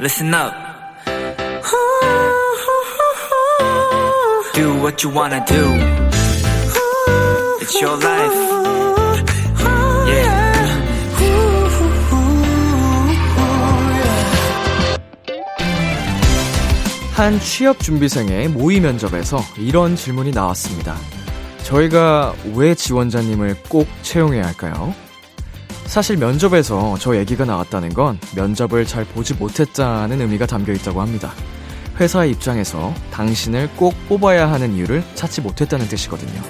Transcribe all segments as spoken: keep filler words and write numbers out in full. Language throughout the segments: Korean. listen up. Do what you wanna do. It's your life. Yeah. 한 취업 준비생의 모의 면접에서 이런 질문이 나왔습니다. 저희가 왜 지원자님을 꼭 채용해야 할까요? 사실 면접에서 저 얘기가 나왔다는 건 면접을 잘 보지 못했다는 의미가 담겨있다고 합니다. 회사의 입장에서 당신을 꼭 뽑아야 하는 이유를 찾지 못했다는 뜻이거든요.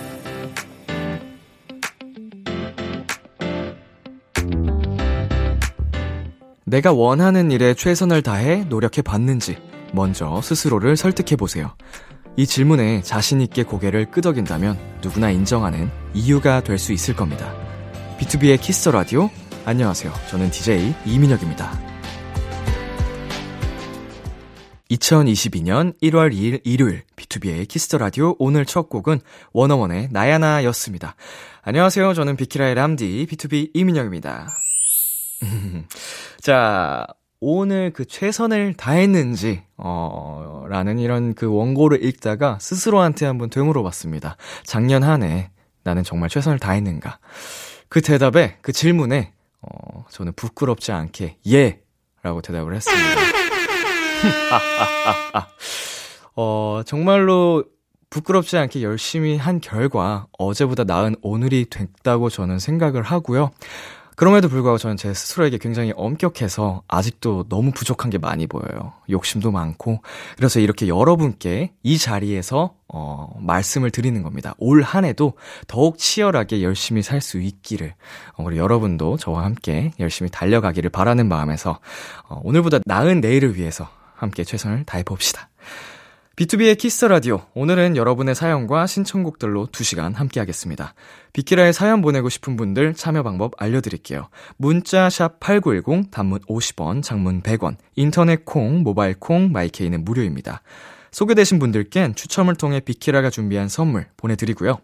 내가 원하는 일에 최선을 다해 노력해봤는지 먼저 스스로를 설득해보세요. 이 질문에 자신있게 고개를 끄덕인다면 누구나 인정하는 이유가 될 수 있을 겁니다. 비투비의 키스 더 라디오, 안녕하세요. 저는 디제이 이민혁입니다. 이천이십이 년 일월 이일 일요일 비투비의 키스 더 라디오, 오늘 첫 곡은 원어원의 나야나였습니다. 안녕하세요. 저는 비키라의 람디 비투비 이민혁입니다. 자, 오늘 그 최선을 다했는지 어, 라는 이런 그 원고를 읽다가 스스로한테 한번 되물어봤습니다. 작년 한 해 나는 정말 최선을 다했는가? 그 대답에, 그 질문에 어, 저는 부끄럽지 않게 예! 라고 대답을 했습니다. 어, 정말로 부끄럽지 않게 열심히 한 결과 어제보다 나은 오늘이 됐다고 저는 생각을 하고요. 그럼에도 불구하고 저는 제 스스로에게 굉장히 엄격해서 아직도 너무 부족한 게 많이 보여요. 욕심도 많고. 그래서 이렇게 여러분께 이 자리에서 어, 말씀을 드리는 겁니다. 올 한 해도 더욱 치열하게 열심히 살 수 있기를, 어, 우리 여러분도 저와 함께 열심히 달려가기를 바라는 마음에서 어, 오늘보다 나은 내일을 위해서 함께 최선을 다해봅시다. 비투비의 키스 더 라디오, 오늘은 여러분의 사연과 신청곡들로 두 시간 함께하겠습니다. 비키라에 사연 보내고 싶은 분들 참여 방법 알려드릴게요. 문자 샵 팔구일공, 단문 오십 원, 장문 백 원, 인터넷 콩, 모바일 콩, 마이케이는 무료입니다. 소개되신 분들께는 추첨을 통해 비키라가 준비한 선물 보내드리고요.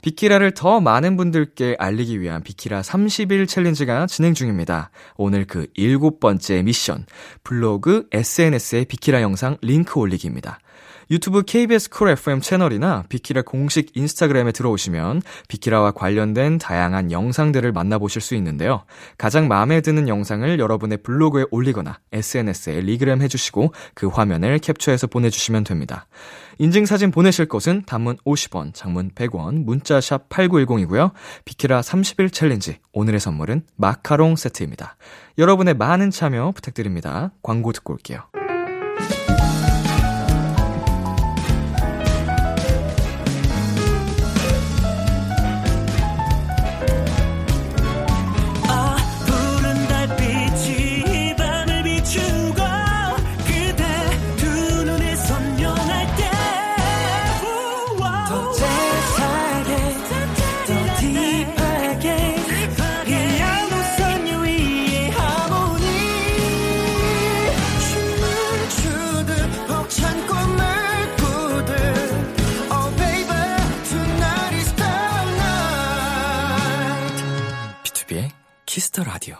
비키라를 더 많은 분들께 알리기 위한 비키라 삼십 일 챌린지가 진행 중입니다. 오늘 그 일곱 번째 미션, 블로그, 에스엔에스에 비키라 영상 링크 올리기입니다. 유튜브 케이비에스 쿨 에프엠 채널이나 비키라 공식 인스타그램에 들어오시면 비키라와 관련된 다양한 영상들을 만나보실 수 있는데요. 가장 마음에 드는 영상을 여러분의 블로그에 올리거나 에스엔에스에 리그램 해주시고 그 화면을 캡처해서 보내주시면 됩니다. 인증사진 보내실 것은 단문 오십 원, 장문 백 원, 문자샵 팔구일공이고요. 비키라 삼십 일 챌린지, 오늘의 선물은 마카롱 세트입니다. 여러분의 많은 참여 부탁드립니다. 광고 듣고 올게요. 키스 더 라디오.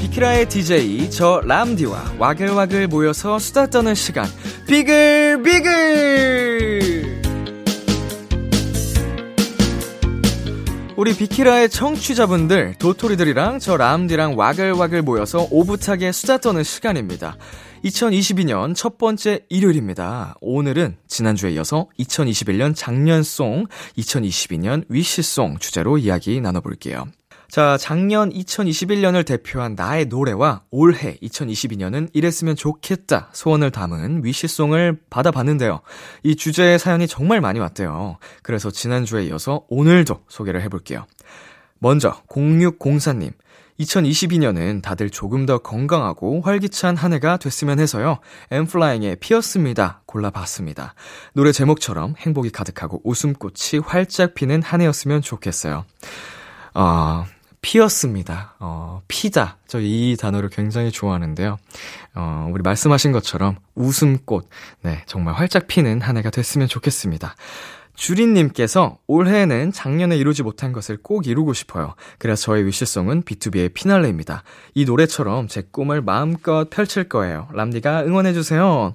비키라의 디제이 저 람디와 와글와글 모여서 수다 떠는 시간, 비글 비글. 우리 비키라의 청취자분들, 도토리들이랑 저 람디랑 와글와글 모여서 오붓하게 수다 떠는 시간입니다. 이천이십이 년 첫 번째 일요일입니다. 오늘은 지난주에 이어서 이천이십일 년 작년송, 이천이십이 년 위시송 주제로 이야기 나눠볼게요. 자, 작년 이천이십일 년을 대표한 나의 노래와 올해 이천이십이 년은 이랬으면 좋겠다 소원을 담은 위시송을 받아봤는데요. 이 주제의 사연이 정말 많이 왔대요. 그래서 지난주에 이어서 오늘도 소개를 해볼게요. 먼저 공육공사 님. 이천이십이 년은 다들 조금 더 건강하고 활기찬 한 해가 됐으면 해서요. 엠플라잉의 피었습니다 골라봤습니다. 노래 제목처럼 행복이 가득하고 웃음꽃이 활짝 피는 한 해였으면 좋겠어요. 어, 피었습니다. 어, 피다. 저 이 단어를 굉장히 좋아하는데요. 어, 우리 말씀하신 것처럼 웃음꽃, 네, 정말 활짝 피는 한 해가 됐으면 좋겠습니다. 주린님께서 올해에는 작년에 이루지 못한 것을 꼭 이루고 싶어요. 그래서 저의 위시송은 비투비의 피날레입니다. 이 노래처럼 제 꿈을 마음껏 펼칠 거예요. 람디가 응원해주세요.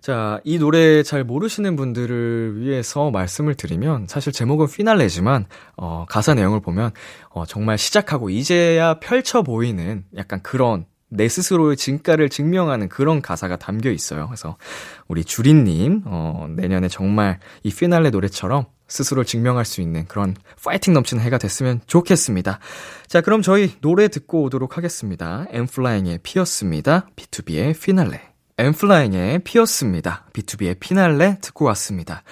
자, 이 노래 잘 모르시는 분들을 위해서 말씀을 드리면 사실 제목은 피날레지만 어, 가사 내용을 보면 어, 정말 시작하고 이제야 펼쳐 보이는 약간 그런 내 스스로의 진가를 증명하는 그런 가사가 담겨 있어요. 그래서 우리 주린님 어, 내년에 정말 이 피날레 노래처럼 스스로를 증명할 수 있는 그런 파이팅 넘치는 해가 됐으면 좋겠습니다. 자, 그럼 저희 노래 듣고 오도록 하겠습니다. 엠플라잉의 피었습니다. 비투비의 피날레. 엠플라잉의 피었습니다. 비투비의 피날레 듣고 왔습니다.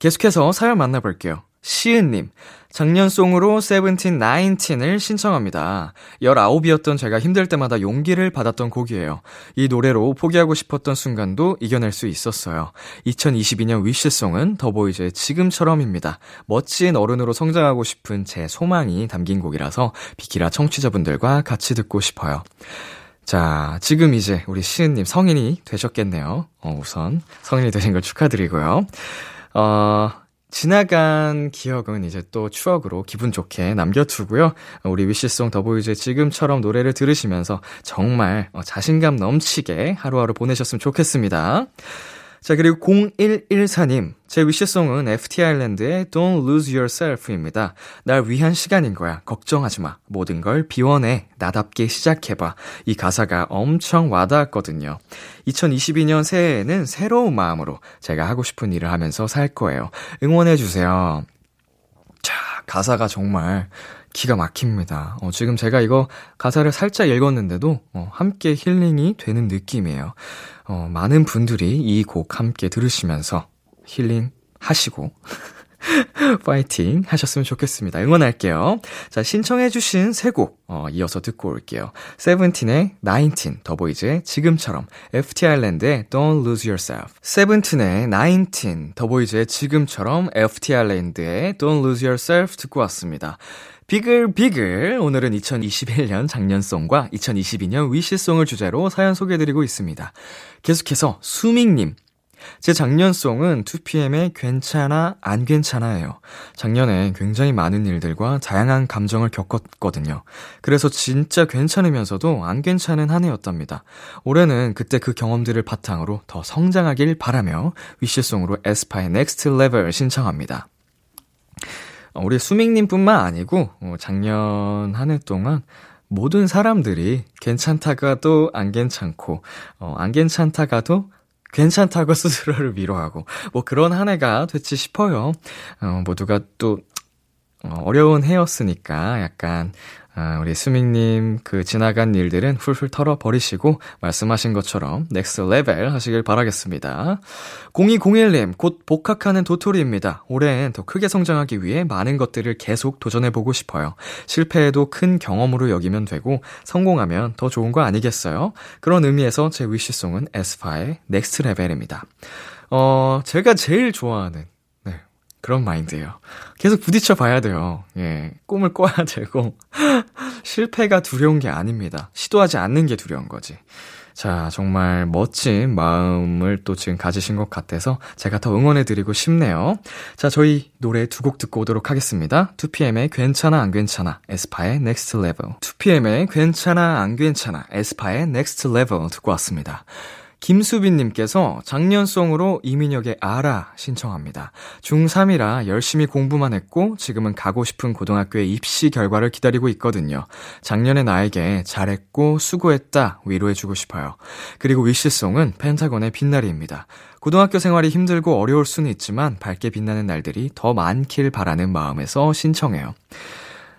계속해서 사연 만나볼게요. 시은님, 작년송으로 세븐틴 나인틴을 신청합니다. 열아홉이었던 제가 힘들 때마다 용기를 받았던 곡이에요. 이 노래로 포기하고 싶었던 순간도 이겨낼 수 있었어요. 이천이십이 년 위시송은 더보이즈의 지금처럼입니다. 멋진 어른으로 성장하고 싶은 제 소망이 담긴 곡이라서 비키라 청취자분들과 같이 듣고 싶어요. 자, 지금 이제 우리 시은님 성인이 되셨겠네요. 어, 우선 성인이 되신 걸 축하드리고요. 어, 지나간 기억은 이제 또 추억으로 기분 좋게 남겨두고요. 우리 위시송 더보이즈의 지금처럼 노래를 들으시면서 정말 자신감 넘치게 하루하루 보내셨으면 좋겠습니다. 자, 그리고 공일일사 님, 제 위시송은 에프티 아일랜드의 Don't Lose Yourself입니다. 날 위한 시간인 거야. 걱정하지 마. 모든 걸 비워내. 나답게 시작해봐. 이 가사가 엄청 와닿았거든요. 이천이십이 년 새해에는 새로운 마음으로 제가 하고 싶은 일을 하면서 살 거예요. 응원해주세요. 자, 가사가 정말 기가 막힙니다. 어, 지금 제가 이거 가사를 살짝 읽었는데도 어, 함께 힐링이 되는 느낌이에요. 어, 많은 분들이 이 곡 함께 들으시면서 힐링 하시고 파이팅 하셨으면 좋겠습니다. 응원할게요. 자, 신청해주신 세 곡 어, 이어서 듣고 올게요. 세븐틴의 나인틴, 더보이즈의 지금처럼, 에프티 아일랜드의 Don't Lose Yourself. 세븐틴의 나인틴, 더보이즈의 지금처럼, 에프티 아일랜드의 Don't Lose Yourself 듣고 왔습니다. 비글비글 비글. 오늘은 이천이십일 년 작년송과 이천이십이 년 위시송을 주제로 사연 소개해드리고 있습니다. 계속해서 수민님, 제 작년송은 투피엠의 괜찮아 안 괜찮아예요. 작년에 굉장히 많은 일들과 다양한 감정을 겪었거든요. 그래서 진짜 괜찮으면서도 안 괜찮은 한 해였답니다. 올해는 그때 그 경험들을 바탕으로 더 성장하길 바라며 위시송으로 에스파의 Next Level 신청합니다. 우리 수민님뿐만 아니고 작년 한 해 동안 모든 사람들이 괜찮다가도 안 괜찮고 어, 안 괜찮다가도 괜찮다고 스스로를 위로하고 뭐 그런 한 해가 됐지 싶어요. 어, 모두가 또 어려운 해였으니까 약간 아, 우리 수민님 그 지나간 일들은 훌훌 털어버리시고 말씀하신 것처럼 넥스트 레벨 하시길 바라겠습니다. 공이공일 님, 곧 복학하는 도토리입니다. 올해엔 더 크게 성장하기 위해 많은 것들을 계속 도전해보고 싶어요. 실패해도 큰 경험으로 여기면 되고 성공하면 더 좋은 거 아니겠어요? 그런 의미에서 제 위시송은 에스파의 넥스트 레벨입니다. 어, 제가 제일 좋아하는 그런 마인드예요. 계속 부딪혀 봐야 돼요. 예, 꿈을 꿔야 되고 실패가 두려운 게 아닙니다. 시도하지 않는 게 두려운 거지. 자, 정말 멋진 마음을 또 지금 가지신 것 같아서 제가 더 응원해드리고 싶네요. 자, 저희 노래 두 곡 듣고 오도록 하겠습니다. 투피엠의 괜찮아 안 괜찮아, 에스파의 넥스트 레벨. 투피엠의 괜찮아 안 괜찮아, 에스파의 넥스트 레벨 듣고 왔습니다. 김수빈님께서 작년송으로 이민혁의 알아 신청합니다. 중삼이라 열심히 공부만 했고 지금은 가고 싶은 고등학교의 입시 결과를 기다리고 있거든요. 작년에 나에게 잘했고 수고했다 위로해주고 싶어요. 그리고 위시송은 펜타곤의 빛나리입니다. 고등학교 생활이 힘들고 어려울 수는 있지만 밝게 빛나는 날들이 더 많길 바라는 마음에서 신청해요.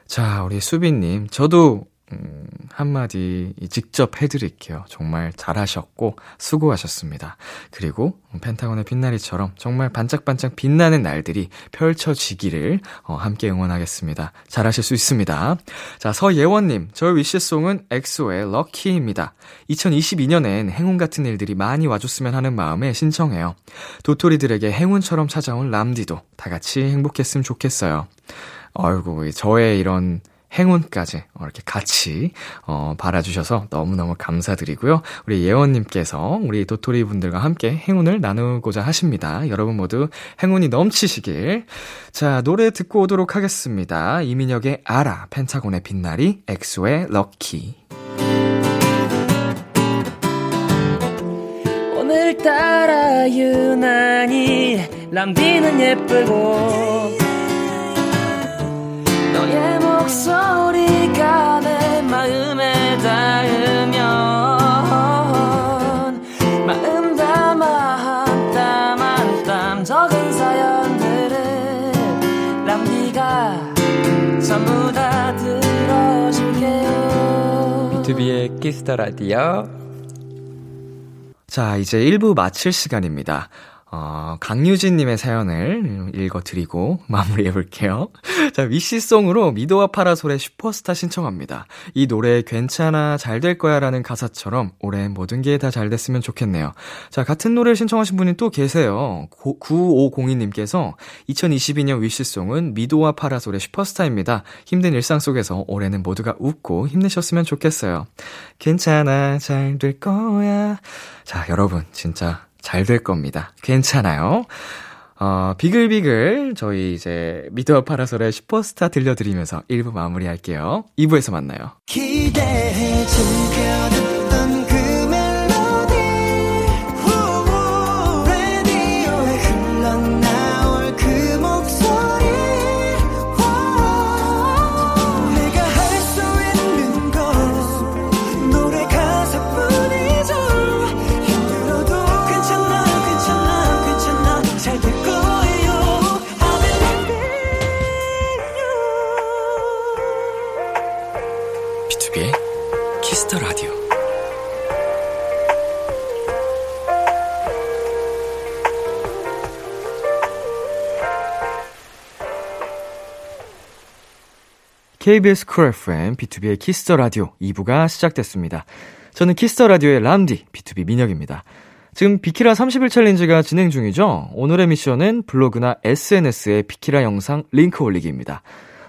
자, 우리 수빈님, 저도 음, 한마디 직접 해드릴게요. 정말 잘하셨고 수고하셨습니다. 그리고 펜타곤의 빛나리처럼 정말 반짝반짝 빛나는 날들이 펼쳐지기를 어, 함께 응원하겠습니다. 잘하실 수 있습니다. 자, 서예원님, 저의 위시송은 엑소의 럭키입니다. 이천이십이 년엔 행운 같은 일들이 많이 와줬으면 하는 마음에 신청해요. 도토리들에게 행운처럼 찾아온 람디도 다 같이 행복했으면 좋겠어요. 아이고, 저의 이런 행운까지 이렇게 같이 어, 바라주셔서 너무너무 감사드리고요. 우리 예원님께서 우리 도토리 분들과 함께 행운을 나누고자 하십니다. 여러분 모두 행운이 넘치시길. 자, 노래 듣고 오도록 하겠습니다. 이민혁의 알아, 펜타곤의 빛나리, 엑소의 럭키. 오늘따라 유난히 람디는 예쁘고 너의 목소리가 내 마음에 닿으면 마음 담아 한 땀 한 땀 적은 사연들을 람디가 전부 다 들어줄게요. 비투비의 키스 더 라디오. 자, 이제 일 부 마칠 시간입니다. 어, 강유진님의 사연을 읽어드리고 마무리해볼게요. 자, 위시송으로 미도와 파라솔의 슈퍼스타 신청합니다. 이 노래 괜찮아 잘 될 거야 라는 가사처럼 올해 모든 게 다 잘 됐으면 좋겠네요. 자, 같은 노래를 신청하신 분이 또 계세요. 고, 구오공이 님께서 이천이십이 년 위시송은 미도와 파라솔의 슈퍼스타입니다. 힘든 일상 속에서 올해는 모두가 웃고 힘내셨으면 좋겠어요. 괜찮아 잘 될 거야. 자, 여러분 진짜 잘 될 겁니다. 괜찮아요. 어, 비글비글 저희 이제 미드와 파라솔의 슈퍼스타 들려드리면서 일 부 마무리할게요. 이 부에서 만나요. 기대해 주면 케이비에스 쿨 에프엠 비투비의 키스 더 라디오 이 부가 시작됐습니다. 저는 키스 더 라디오의 람디 비투비 민혁입니다. 지금 비키라 삼십 일 챌린지가 진행 중이죠. 오늘의 미션은 블로그나 에스엔에스에 비키라 영상 링크 올리기입니다.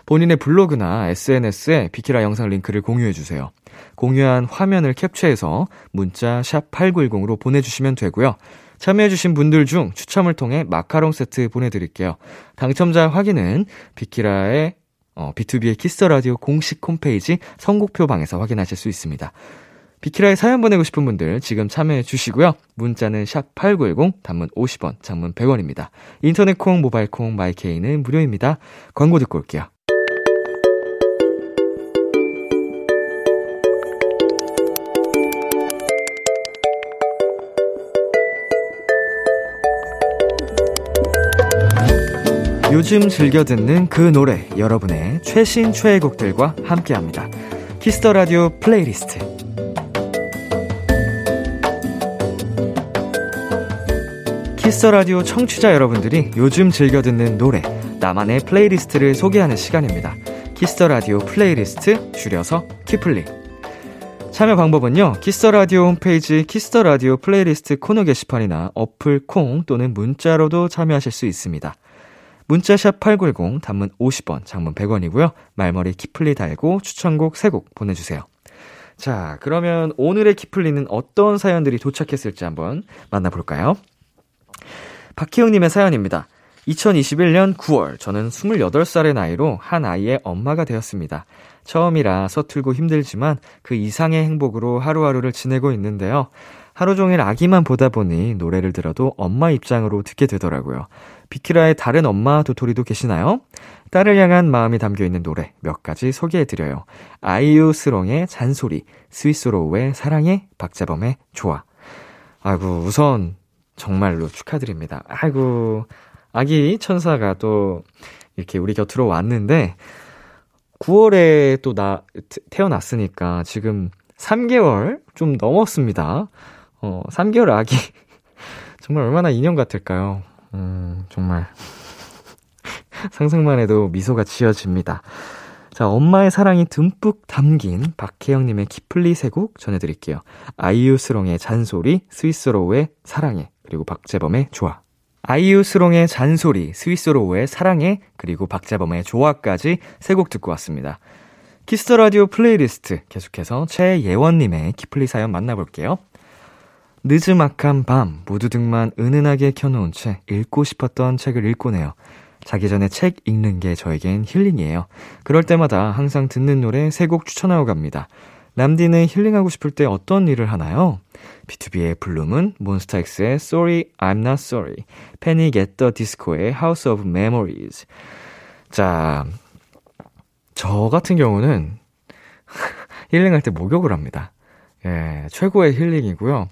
본인의 블로그나 에스엔에스에 비키라 영상 링크를 공유해주세요. 공유한 화면을 캡처해서 문자 샵 팔구일공으로 보내주시면 되고요. 참여해주신 분들 중 추첨을 통해 마카롱 세트 보내드릴게요. 당첨자 확인은 비키라의 어, 비투비의 키스 라디오 공식 홈페이지 선곡표방에서 확인하실 수 있습니다. 비키라에 사연 보내고 싶은 분들 지금 참여해 주시고요. 문자는 샵팔구일공, 단문 오십 원, 장문 백 원입니다. 인터넷 콩, 모바일 콩, 마이케이는 무료입니다. 광고 듣고 올게요. 요즘 즐겨 듣는 그 노래, 여러분의 최신 최애곡들과 함께합니다. 키스 더 라디오 플레이리스트. 키스 더 라디오 청취자 여러분들이 요즘 즐겨 듣는 노래, 나만의 플레이리스트를 소개하는 시간입니다. 키스 더 라디오 플레이리스트, 줄여서 키플리. 참여 방법은요, 키스 더 라디오 홈페이지 키스 더 라디오 플레이리스트 코너 게시판이나 어플 콩 또는 문자로도 참여하실 수 있습니다. 문자샵 팔구일공, 단문 오십 원, 장문 백 원이고요. 말머리 키플리 달고 추천곡 세 곡 보내주세요. 자, 그러면 오늘의 키플리는 어떤 사연들이 도착했을지 한번 만나볼까요? 박희영님의 사연입니다. 이천이십일 년 구월, 저는 스물여덟 살의 나이로 한 아이의 엄마가 되었습니다. 처음이라 서툴고 힘들지만 그 이상의 행복으로 하루하루를 지내고 있는데요. 하루 종일 아기만 보다 보니 노래를 들어도 엄마 입장으로 듣게 되더라고요. 비키라의 다른 엄마 도토리도 계시나요? 딸을 향한 마음이 담겨있는 노래 몇 가지 소개해드려요. 아이유 스롱의 잔소리, 스위스로우의 사랑해, 박재범의 좋아. 아이고, 우선 정말로 축하드립니다. 아이고, 아기 천사가 또 이렇게 우리 곁으로 왔는데 구월에 또 나 태어났으니까 지금 삼 개월 좀 넘었습니다. 어, 삼 개월 아기. 정말 얼마나 인연 같을까요? 음, 정말. 상상만 해도 미소가 지어집니다. 자, 엄마의 사랑이 듬뿍 담긴 박혜영님의 키플리 세 곡 전해드릴게요. 아이유 스롱의 잔소리, 스위스로우의 사랑해, 그리고 박재범의 좋아. 아이유 스롱의 잔소리, 스위스로우의 사랑해, 그리고 박재범의 좋아까지 세 곡 듣고 왔습니다. 키스 더 라디오 플레이리스트 계속해서 최예원님의 키플리 사연 만나볼게요. 느즈막한 밤 모두등만 은은하게 켜놓은 채 읽고 싶었던 책을 읽고네요. 자기 전에 책 읽는 게 저에겐 힐링이에요. 그럴 때마다 항상 듣는 노래 세 곡 추천하고 갑니다. 람디는 힐링하고 싶을 때 어떤 일을 하나요? 비투비의 블룸은, 몬스타엑스의 Sorry I'm Not Sorry, 패닉 앳 더 디스코의 House of Memories. 자, 저 같은 경우는 힐링할 때 목욕을 합니다. 예, 최고의 힐링이고요.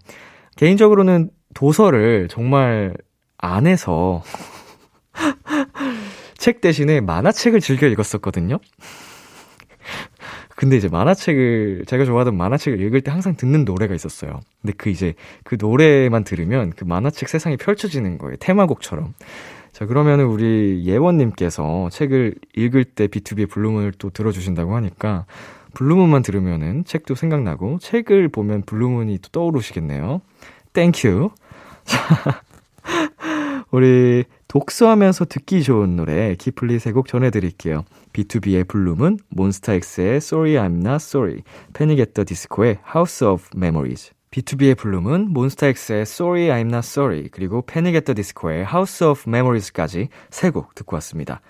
개인적으로는 도서를 정말 안 해서 책 대신에 만화책을 즐겨 읽었었거든요. 근데 이제 만화책을, 제가 좋아하던 만화책을 읽을 때 항상 듣는 노래가 있었어요. 근데 그 이제 그 노래만 들으면 그 만화책 세상이 펼쳐지는 거예요. 테마곡처럼. 자, 그러면은 우리 예원님께서 책을 읽을 때 비투비의 블루문을 또 들어주신다고 하니까 블루문만 들으면은 책도 생각나고 책을 보면 블루문이 또 떠오르시겠네요. 땡큐. 자, 우리 독서하면서 듣기 좋은 노래 키플리 세 곡 전해드릴게요. 비투비의 블룸은, 몬스타엑스의 Sorry I'm Not Sorry, 패닉 앳 더 디스코의 House of Memories. 비투비의 블룸은, 몬스타엑스의 Sorry I'm Not Sorry, 그리고 패닉 앳 더 디스코의 House of Memories까지 세 곡 듣고 왔습니다.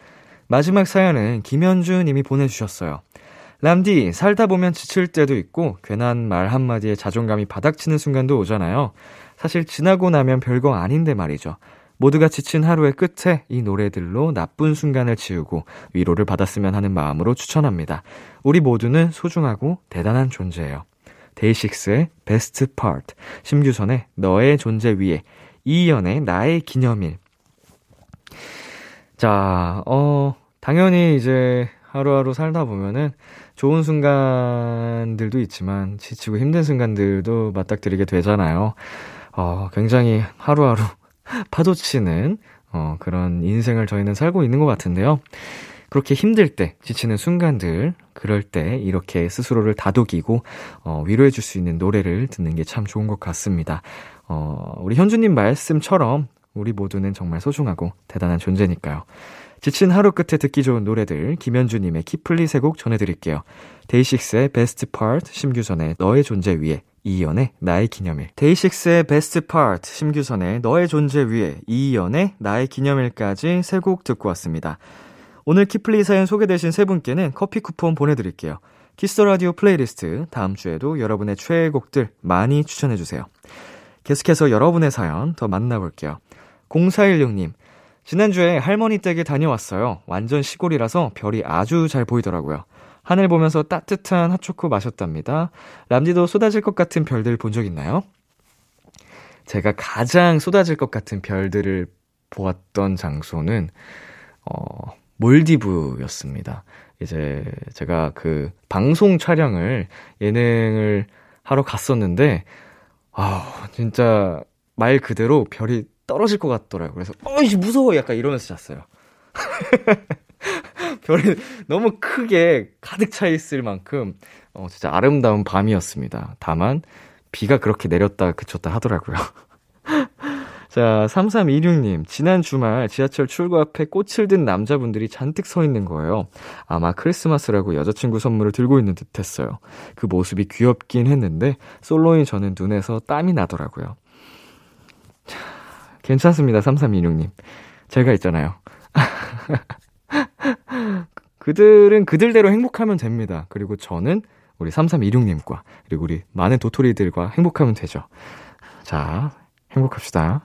마지막 사연은 김현주 님이 보내주셨어요. 람디, 살다 보면 지칠 때도 있고 괜한 말 한마디에 자존감이 바닥치는 순간도 오잖아요. 사실 지나고 나면 별거 아닌데 말이죠. 모두가 지친 하루의 끝에 이 노래들로 나쁜 순간을 지우고 위로를 받았으면 하는 마음으로 추천합니다. 우리 모두는 소중하고 대단한 존재예요. 데이식스의 베스트 파트, 심규선의 너의 존재 위에, 이희연의 나의 기념일. 자, 어, 당연히 이제 하루하루 살다 보면은 좋은 순간들도 있지만 지치고 힘든 순간들도 맞닥뜨리게 되잖아요. 어, 굉장히 하루하루 파도치는 어, 그런 인생을 저희는 살고 있는 것 같은데요. 그렇게 힘들 때, 지치는 순간들, 그럴 때 이렇게 스스로를 다독이고 어, 위로해 줄 수 있는 노래를 듣는 게 참 좋은 것 같습니다. 어, 우리 현주님 말씀처럼 우리 모두는 정말 소중하고 대단한 존재니까요. 지친 하루 끝에 듣기 좋은 노래들, 김현주님의 키플리 세 곡 전해드릴게요. 데이식스의 베스트 파트, 심규선의 너의 존재 위에, 이희연의 나의 기념일. 데이식스의 베스트 파트, 심규선의 너의 존재 위에, 이희연의 나의 기념일까지 세 곡 듣고 왔습니다. 오늘 키플리 사연 소개되신 세 분께는 커피 쿠폰 보내드릴게요. 키스 더 라디오 플레이리스트, 다음 주에도 여러분의 최애 곡들 많이 추천해주세요. 계속해서 여러분의 사연 더 만나볼게요. 공사일육 님, 지난주에 할머니 댁에 다녀왔어요. 완전 시골이라서 별이 아주 잘 보이더라고요. 하늘 보면서 따뜻한 핫초코 마셨답니다. 람디도 쏟아질 것 같은 별들 본 적 있나요? 제가 가장 쏟아질 것 같은 별들을 보았던 장소는 어, 몰디브였습니다. 이제 제가 그 방송 촬영을, 예능을 하러 갔었는데 아, 진짜 말 그대로 별이 떨어질 것 같더라고요. 그래서 어이 무서워 약간 이러면서 잤어요. 별이 너무 크게 가득 차 있을 만큼 어, 진짜 아름다운 밤이었습니다. 다만 비가 그렇게 내렸다 그쳤다 하더라고요. 자, 삼삼이육 님, 지난 주말 지하철 출구 앞에 꽃을 든 남자분들이 잔뜩 서 있는 거예요. 아마 크리스마스라고 여자친구 선물을 들고 있는 듯 했어요. 그 모습이 귀엽긴 했는데 솔로인 저는 눈에서 땀이 나더라고요. 자, 괜찮습니다, 삼삼이육 님. 제가 있잖아요. 그들은 그들대로 행복하면 됩니다. 그리고 저는 우리 삼삼이육 님과 그리고 우리 많은 도토리들과 행복하면 되죠. 자, 행복합시다.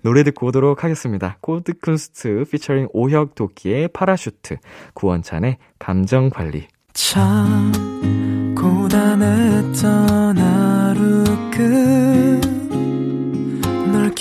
노래 듣고 오도록 하겠습니다. 코드쿤스트 피처링 오혁 도끼의 파라슈트, 구원찬의 감정관리. 참 고단했던 하루 끝 널